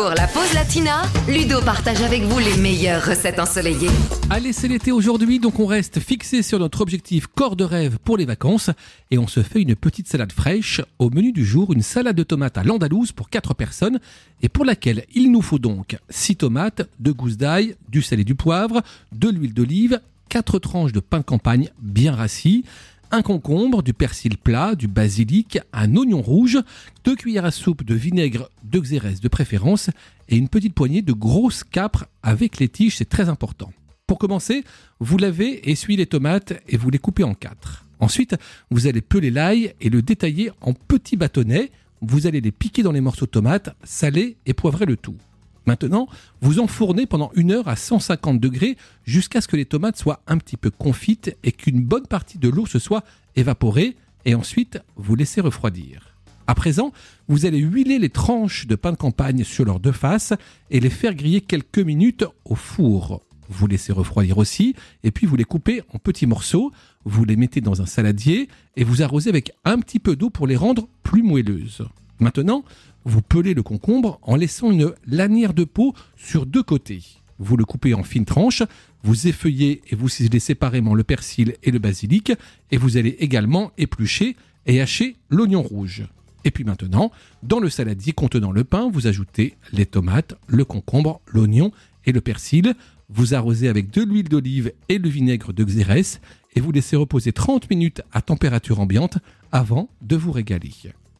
Pour la pause latina, Ludo partage avec vous les meilleures recettes ensoleillées. Allez, c'est l'été aujourd'hui, donc on reste fixé sur notre objectif corps de rêve pour les vacances et on se fait une petite salade fraîche. Au menu du jour, une salade de tomates à l'andalouse pour 4 personnes et pour laquelle il nous faut donc 6 tomates, 2 gousses d'ail, du sel et du poivre, de l'huile d'olive, 4 tranches de pain campagne bien rassis, un concombre, du persil plat, du basilic, un oignon rouge, 2 cuillères à soupe de vinaigre de Xérès de préférence et une petite poignée de grosses capres avec les tiges, c'est très important. Pour commencer, vous lavez, essuyez les tomates et vous les coupez en 4. Ensuite, vous allez peler l'ail et le détailler en petits bâtonnets. Vous allez les piquer dans les morceaux de tomates, saler et poivrer le tout. Maintenant, vous enfournez pendant 1 heure à 150 degrés jusqu'à ce que les tomates soient un petit peu confites et qu'une bonne partie de l'eau se soit évaporée et ensuite vous laissez refroidir. À présent, vous allez huiler les tranches de pain de campagne sur leurs 2 faces et les faire griller quelques minutes au four. Vous laissez refroidir aussi et puis vous les coupez en petits morceaux, vous les mettez dans un saladier et vous arrosez avec un petit peu d'eau pour les rendre plus moelleuses. Maintenant, vous pelez le concombre en laissant une lanière de peau sur 2 côtés. Vous le coupez en fines tranches, vous effeuillez et vous ciselez séparément le persil et le basilic et vous allez également éplucher et hacher l'oignon rouge. Et puis maintenant, dans le saladier contenant le pain, vous ajoutez les tomates, le concombre, l'oignon et le persil. Vous arrosez avec de l'huile d'olive et le vinaigre de Xérès et vous laissez reposer 30 minutes à température ambiante avant de vous régaler.